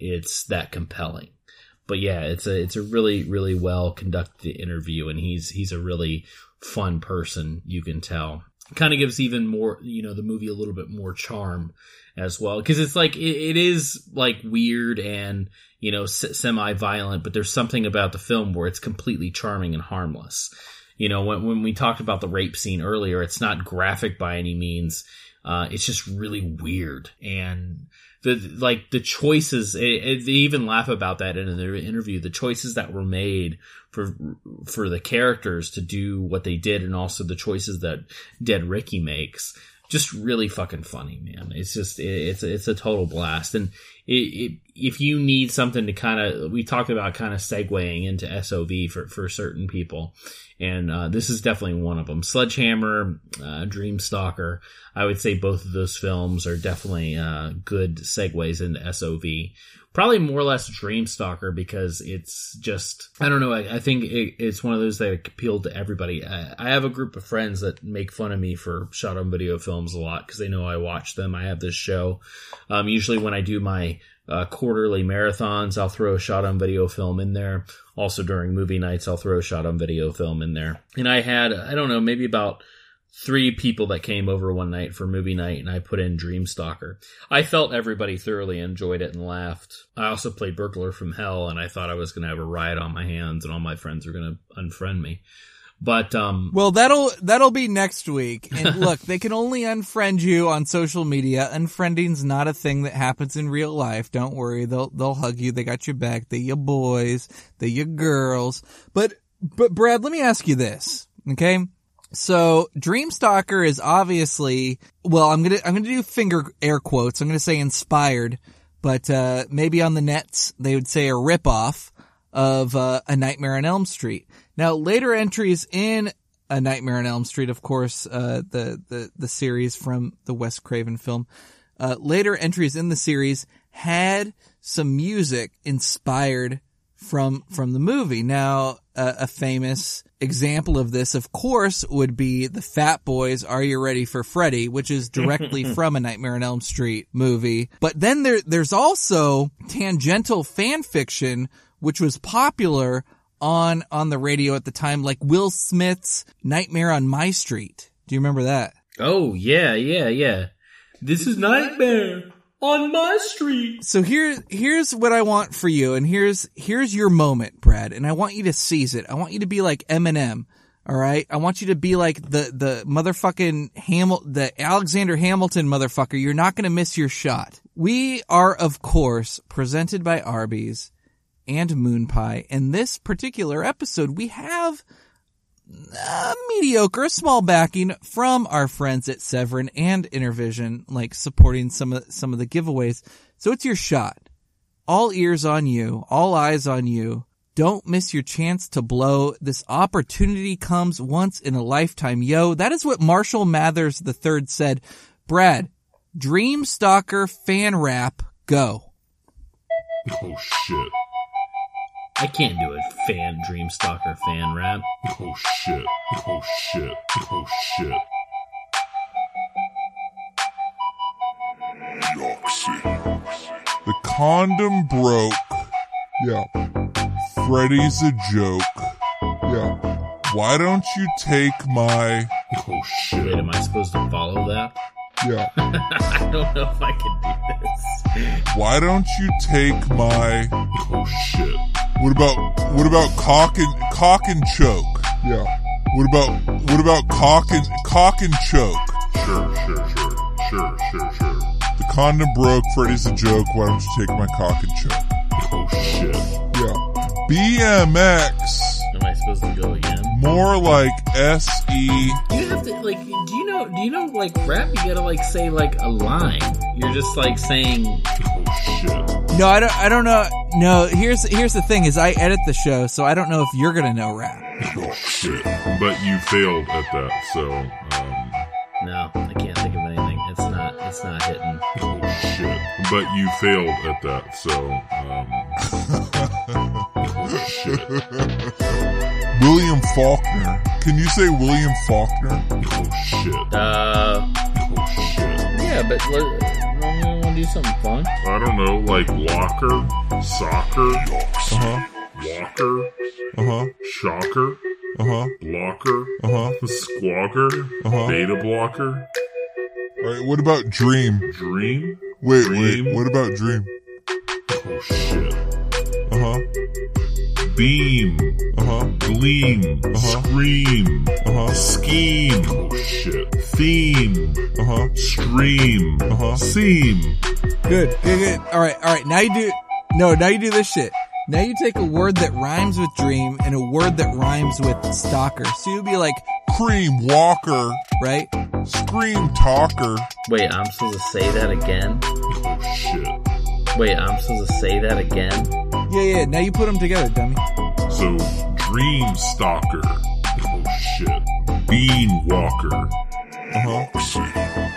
it's that compelling. But yeah, it's a really, really well conducted interview, and he's a really fun person, you can tell. Kind of gives even more, the movie a little bit more charm as well, because it's like it is like weird and semi-violent, but there's something about the film where it's completely charming and harmless. When we talked about the rape scene earlier, it's not graphic by any means. It's just really weird, and the choices. They even laugh about that in the interview. The choices that were made for the characters to do what they did, and also the choices that Dead Ricky makes, just really fucking funny, man. It's just it's a total blast. And if you need something to kind of, we talked about kind of segueing into SOV for certain people, and this is definitely one of them. Sledgehammer, Dream Stalker, I would say both of those films are definitely good segues into SOV. Probably more or less Dream Stalker, because it's just, I don't know, I think it's one of those that appealed to everybody. I have a group of friends that make fun of me for shot on video films a lot because they know I watch them. I have this show. Usually when I do my quarterly marathons, I'll throw a shot on video film in there. Also during movie nights, I'll throw a shot on video film in there. And I had, I don't know, maybe about 3 people that came over one night for movie night, and I put in Dream Stalker. I felt everybody thoroughly enjoyed it and laughed. I also played Burglar from Hell, and I thought I was going to have a riot on my hands and all my friends were going to unfriend me. But well, that'll be next week. And look, they can only unfriend you on social media. Unfriending's not a thing that happens in real life. Don't worry, they'll hug you. They got your back. They're your boys. They're your girls. But Brad, let me ask you this, okay? So Dream Stalker is obviously, well, I'm gonna do finger air quotes. I'm gonna say inspired, but maybe on the nets they would say a ripoff of A Nightmare on Elm Street. Now, later entries in A Nightmare on Elm Street, of course, the series from the Wes Craven film, later entries in the series had some music inspired from the movie. Now, a famous example of this, of course, would be the Fat Boys' Are You Ready for Freddy, which is directly from A Nightmare on Elm Street movie. But then there's also tangential fan fiction, which was popular on the radio at the time, like Will Smith's Nightmare on My Street. Do you remember that? Oh, yeah. This is Nightmare on My Street. So here's what I want for you, and here's your moment, Brad, and I want you to seize it. I want you to be like Eminem, all right? I want you to be like the motherfucking the Alexander Hamilton motherfucker. You're not going to miss your shot. We are, of course, presented by Arby's and Moon Pie. In this particular episode, we have mediocre, small backing from our friends at Severin and Intervision, like supporting some of the giveaways. So it's your shot. All ears on you, all eyes on you. Don't miss your chance to blow. This opportunity comes once in a lifetime. Yo, that is what Marshall Mathers III said. Brad, Dream Stalker fan rap, go. Oh, shit. I can't do a Dream Stalker fan rap. Oh shit, oh shit, oh shit. The condom broke. Yeah. Freddy's a joke. Yeah. Why don't you take my... Oh shit. Wait, am I supposed to follow that? Yeah. I don't know if I can do this. Why don't you take my... Oh shit. What about cock and choke? Yeah. What about cock and choke? Sure. The condom broke. Freddy's a joke. Why don't you take my cock and choke? Oh shit. Yeah. BMX. Am I supposed to go again? More like SE. You have to like. Do you know like rap? You gotta like say like a line. You're just like saying. Oh shit. No, I don't know. No, here's the thing is I edit the show, so I don't know if you're going to know rap. Oh, shit. But you failed at that, so... No, I can't think of anything. It's not hitting. Oh, shit. But you failed at that, so... Oh, shit. William Faulkner. Can you say William Faulkner? Oh, shit. Oh, shit. Yeah, but... do something fun? I don't know, like locker, soccer, walker, shocker, blocker, squawker, beta blocker. All right, what about dream? Wait, what about dream? Oh shit. Beam, gleam, scream, scheme, oh shit, theme, stream, seam. Good. All right. Now you do this shit. Now you take a word that rhymes with dream and a word that rhymes with stalker. So you'll be like cream walker, right? Scream talker. Wait, I'm supposed to say that again? Oh shit. Wait, I'm supposed to say that again? Yeah, now you put them together, dummy. So, Dream Stalker. Oh, shit. Bean Walker.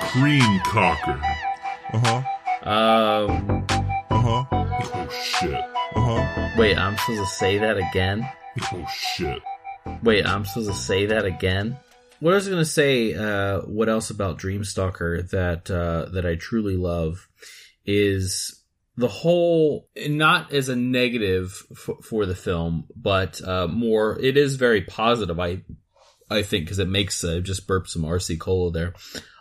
Cream Cocker. Oh, shit. Wait, I'm supposed to say that again? Oh, shit. Wait, I'm supposed to say that again? What I was going to say, what else about Dream Stalker that I truly love is... The whole, not as a negative for the film, but more, it is very positive, I think, because it makes, just burped some RC cola there.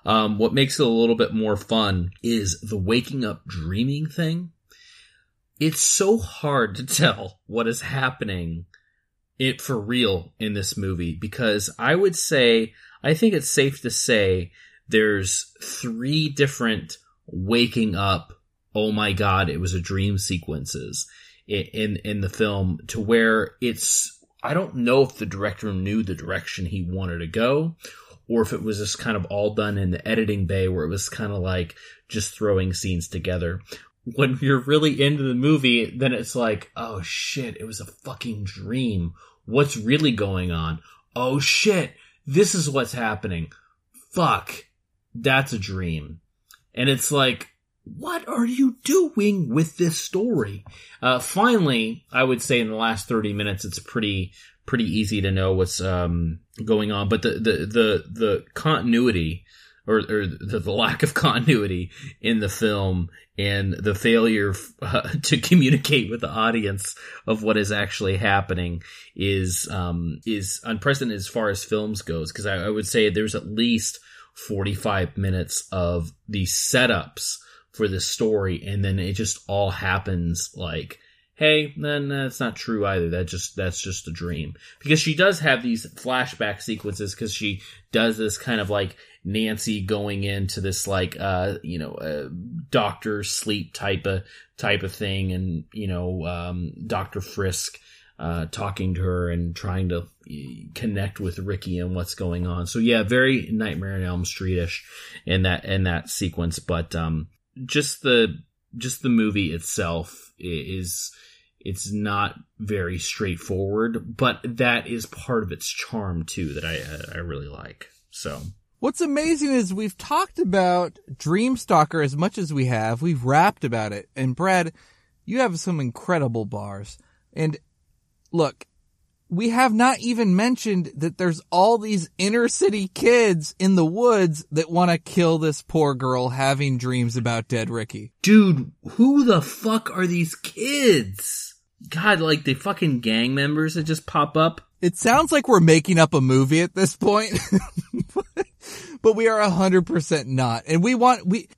What makes it a little bit more fun is the waking up dreaming thing. It's so hard to tell what is happening it for real in this movie, because I would say, I think it's safe to say there's three different waking up, oh my God, it was a dream sequences in the film, to where it's, I don't know if the director knew the direction he wanted to go, or if it was just kind of all done in the editing bay where it was kind of like just throwing scenes together. When you're really into the movie, then it's like, oh shit, it was a fucking dream. What's really going on? Oh shit, this is what's happening. Fuck, that's a dream. And it's like, what are you doing with this story? Finally, I would say in the last 30 minutes, it's pretty easy to know what's going on. But the continuity or the lack of continuity in the film and the failure to communicate with the audience of what is actually happening is unprecedented as far as films goes. Because I would say there's at least 45 minutes of the setups for this story, and then it just all happens like, hey, then that's not true either. That's just a dream. Because she does have these flashback sequences, because she does this kind of like Nancy going into this like doctor sleep type of thing, and Dr. Frisk talking to her and trying to connect with Ricky and what's going on. So yeah, very Nightmare on Elm Street-ish in that sequence, but just the movie itself it's not very straightforward, but that is part of its charm too that I really like. So what's amazing is we've talked about Dream Stalker as much as we have. We've rapped about it, and Brad, you have some incredible bars. And look, we have not even mentioned that there's all these inner city kids in the woods that want to kill this poor girl having dreams about Dead Ricky. Dude, who the fuck are these kids? God, like the fucking gang members that just pop up. It sounds like we're making up a movie at this point. But we are 100% not. And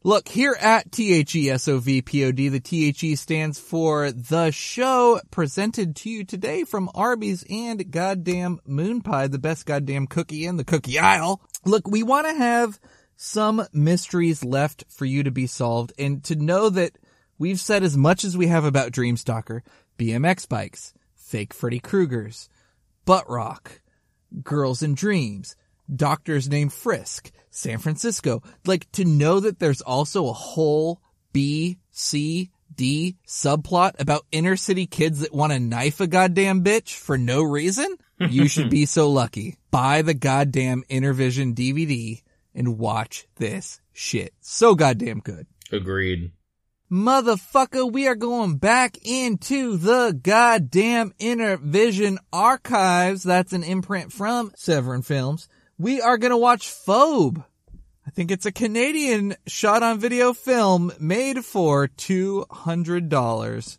look, here at THESOVPOD, the THE stands for the show presented to you today from Arby's and goddamn Moon Pie, the best goddamn cookie in the cookie aisle. Look, we want to have some mysteries left for you to be solved, and to know that we've said as much as we have about Dream Stalker, BMX bikes, fake Freddy Kruegers, butt rock, girls in dreams, doctors named Frisk, San Francisco, like to know that there's also a whole B, C, D subplot about inner city kids that want to knife a goddamn bitch for no reason. You should be so lucky. Buy the goddamn Intervision DVD and watch this shit. So goddamn good. Agreed. Motherfucker, we are going back into the goddamn Intervision archives. That's an imprint from Severin Films. We are going to watch Phobe. I think it's a Canadian shot-on-video film made for $200.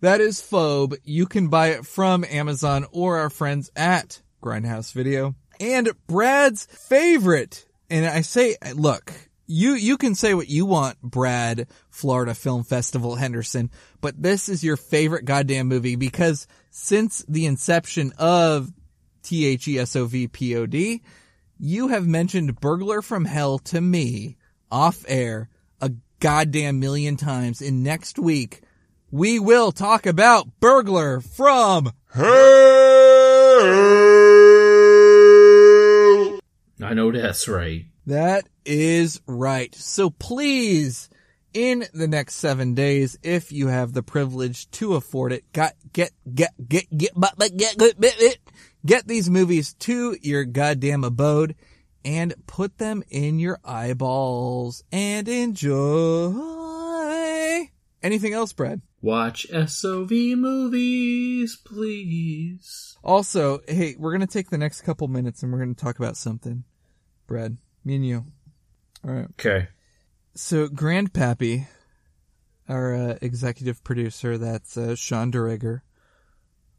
That is Phobe. You can buy it from Amazon or our friends at Grindhouse Video. And Brad's favorite, and I say, look, you can say what you want, Brad, Florida Film Festival Henderson, but this is your favorite goddamn movie, because since the inception of THESOVPOD, you have mentioned Burglar from Hell to me off air a goddamn million times. And next week, we will talk about Burglar from Hell. I know that's right. That is right. So please, in the next 7 days, if you have the privilege to afford it, get these movies to your goddamn abode and put them in your eyeballs and enjoy. Anything else, Brad? Watch SOV movies, please. Also, hey, we're going to take the next couple minutes and we're going to talk about something. Brad, me and you. All right. Okay. So Grandpappy, our executive producer, that's Sean DeRigger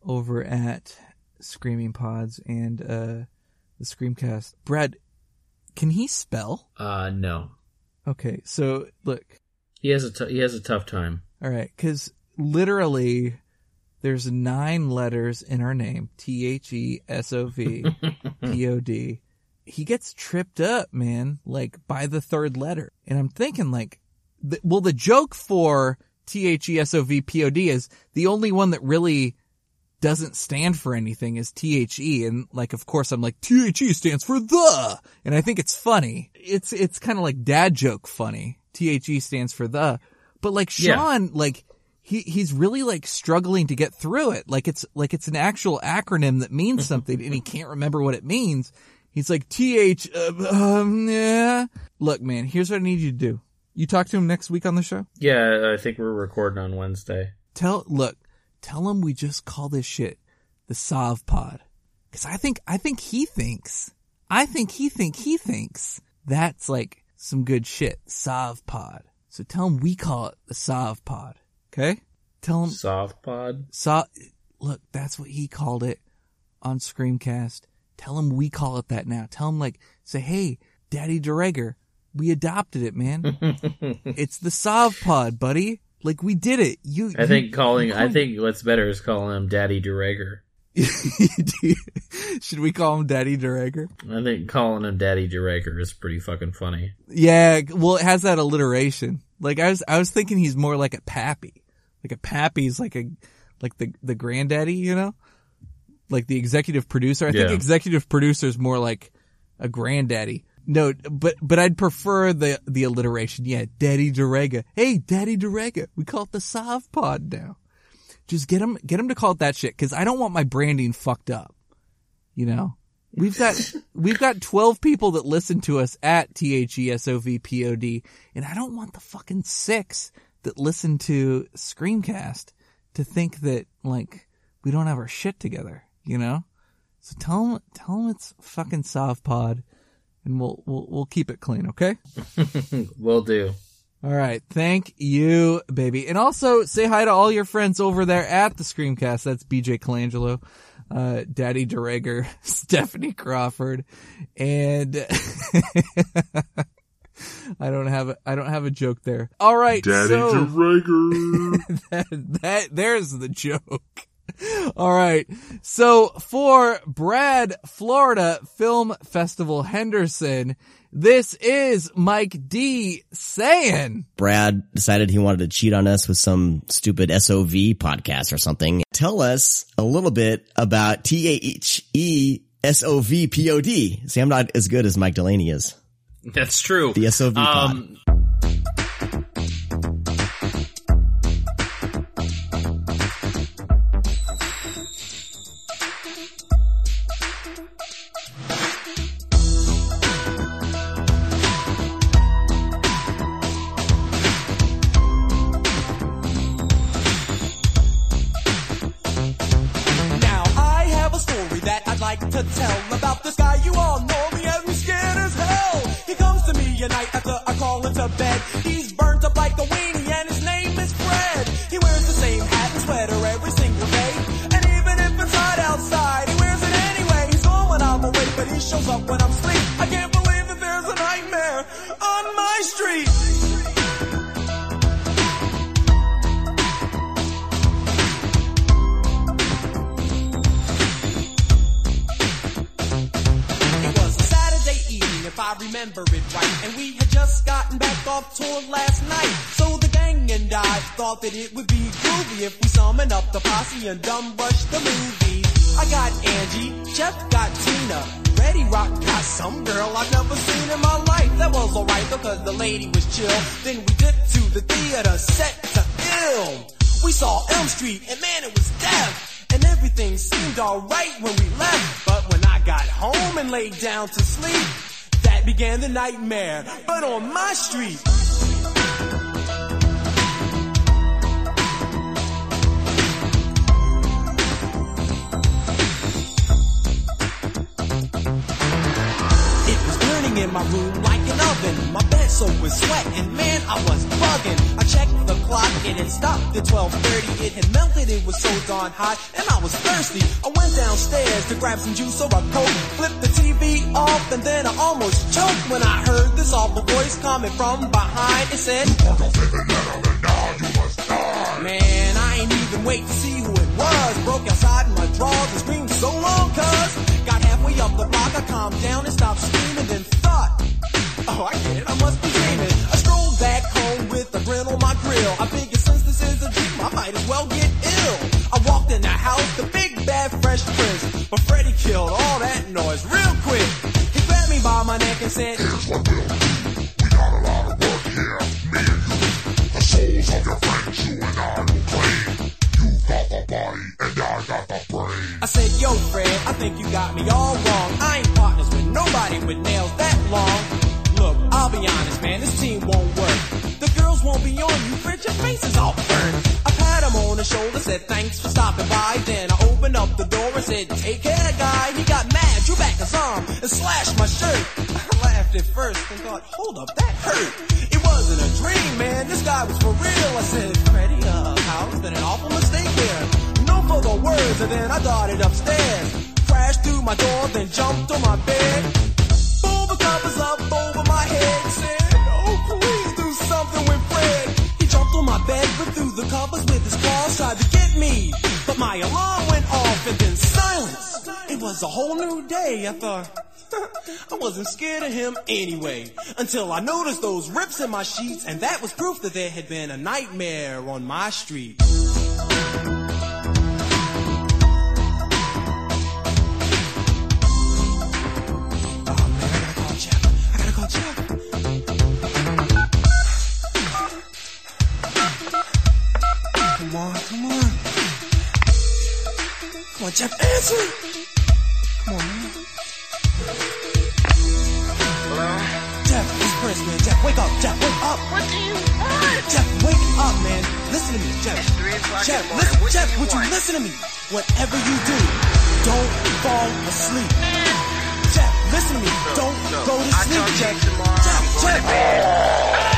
over at Screaming Pods and the Screamcast. Brad, can he spell? No. Okay, so look, he has a tough time. All right, because literally, There's 9 letters in her name, THESOVPOD. He gets tripped up, man, like by the 3rd letter. And I'm thinking like, well, the joke for THESOVPOD is the only one that really doesn't stand for anything is THE. And like, of course, I'm like, THE stands for the. And I think it's funny. It's kind of like dad joke funny. THE stands for the. But like Sean, yeah. Like he's really like struggling to get through it. Like it's an actual acronym that means something and he can't remember what it means. He's like, yeah. Look, man, here's what I need you to do. You talk to him next week on the show? Yeah, I think we're recording on Wednesday. Tell him we just call this shit the THESOVPOD. Because I think he thinks that's like some good shit. THESOVPOD. So tell him we call it the THESOVPOD. Okay? Tell him THESOVPOD? Look, that's what he called it on Screamcast. Tell him we call it that now. Tell him like, say, hey, Daddy DeReger. We adopted it, man. It's the THESOVPOD, buddy. Like we did it. I think what's better is calling him Daddy DeReger. Should we call him Daddy DeReger? I think calling him Daddy DeReger is pretty fucking funny. Yeah, well, it has that alliteration. Like I was thinking he's more like a pappy. Like a pappy's like the granddaddy, you know, like the executive producer. I think executive producer is more like a granddaddy. No, but I'd prefer the alliteration. Yeah, Daddy DeRega. Hey, Daddy DeRega. We call it the THESOVPOD now. Just get him to call it that shit, because I don't want my branding fucked up. You know, we've got 12 people that listen to us at THESOVPOD, and I don't want the fucking 6 that listen to Screamcast to think that like we don't have our shit together. You know, so tell them it's fucking THESOVPOD. And we'll keep it clean, okay? Will do. All right. Thank you, baby. And also say hi to all your friends over there at the Screamcast. That's BJ Colangelo, Daddy DeReger, Stephanie Crawford, and I don't have a joke there. All right. Daddy DeReger. There's the joke. All right. So for Brad, Florida Film Festival Henderson, this is Mike D saying Brad decided he wanted to cheat on us with some stupid SOV podcast or something. Tell us a little bit about THESOVPOD. See, I'm not as good as Mike Delaney is. That's true. The SOV pod. To tell about this guy you all know me and he's scared as hell. He comes to me at night after I call him to bed. He's burnt up like a weenie and his name is Brad. He wears the same hat and sweater every single day, and even if it's hot outside, he wears it anyway. He's gone when I'm awake, but he shows up when I'm asleep. I can't believe that there's a nightmare on my street. I remember it right, and we had just gotten back off tour last night. So the gang and I thought that it would be groovy if we summon up the posse and dumb rush the movies. I got Angie, Jeff got Tina, Reddy Rock got some girl I've never seen in my life. That was alright though, cause the lady was chill. Then we dipped to the theater, set to film. We saw Elm Street, and man, it was death. And everything seemed alright when we left, but when I got home and laid down to sleep, that began the nightmare, but on my street. It was burning in my room like an oven. My bed soaked with sweat, and man, I was bugging. I checked the clock, and it stopped at 12:30. It had melted, it was so darn hot, and I was thirsty. I went downstairs to grab some juice or a coke, flipped the TV off, and then I almost choked when I heard this awful voice coming from behind. It said, "You are no living metal, and now you must die." Man, I ain't even wait to see who it was. was. Broke outside in my drawers and screamed so long, cuz. Got halfway up the block, I calmed down and stopped screaming. Then thought, oh, I get it, I must be dreaming. I strolled back home with a grin on my grill. I figured since this is a dream, I might as well get ill. I walked in the house, the big bad Fresh Prince. But Freddy killed all that noise real quick. He grabbed me by my neck and said, here's what we'll do. We got a lot of work here, me and you. The souls of your friends you and I will claim. You got the body and I got the brain. I said, yo, Fred, I think you got me all wrong. I ain't partners with nobody with nails that long. Look, I'll be honest, man, this team won't work. The girls won't be on you, Fred, your face is all burned. I pat him on the shoulder, said, thanks for stopping by. Then I opened up the door and said, take care, guy. He got mad, drew back his arm, and slashed my shirt. I laughed at first and thought, hold up, that hurt. It wasn't a dream, man, this guy was for real. I said, Freddy, how's been an awful mistake there? No further words, and then I darted upstairs. Crashed through my door, then jumped on my bed. Pulled the covers up over my head and said, oh, please do something with Fred. He jumped on my bed, ripped through the covers with his claws, tried to get me. But my alarm went off, and then silence. It was a whole new day, I thought. I wasn't scared of him anyway, until I noticed those rips in my sheets, and that was proof that there had been a nightmare on my street. I gotta call Jeff. Come on, Jeff, answer! Come on, man. Jeff, it's Prince, man. Jeff, wake up. Jeff, wake up. What do you want? Jeff, wake up, man. Listen to me, Jeff. It's 3 o'clock Jeff, in the morning. Jeff, would you listen to me? Whatever you do, don't fall asleep. Jeff, listen to me. Don't go to sleep, Jeff. Jeff, Jeff.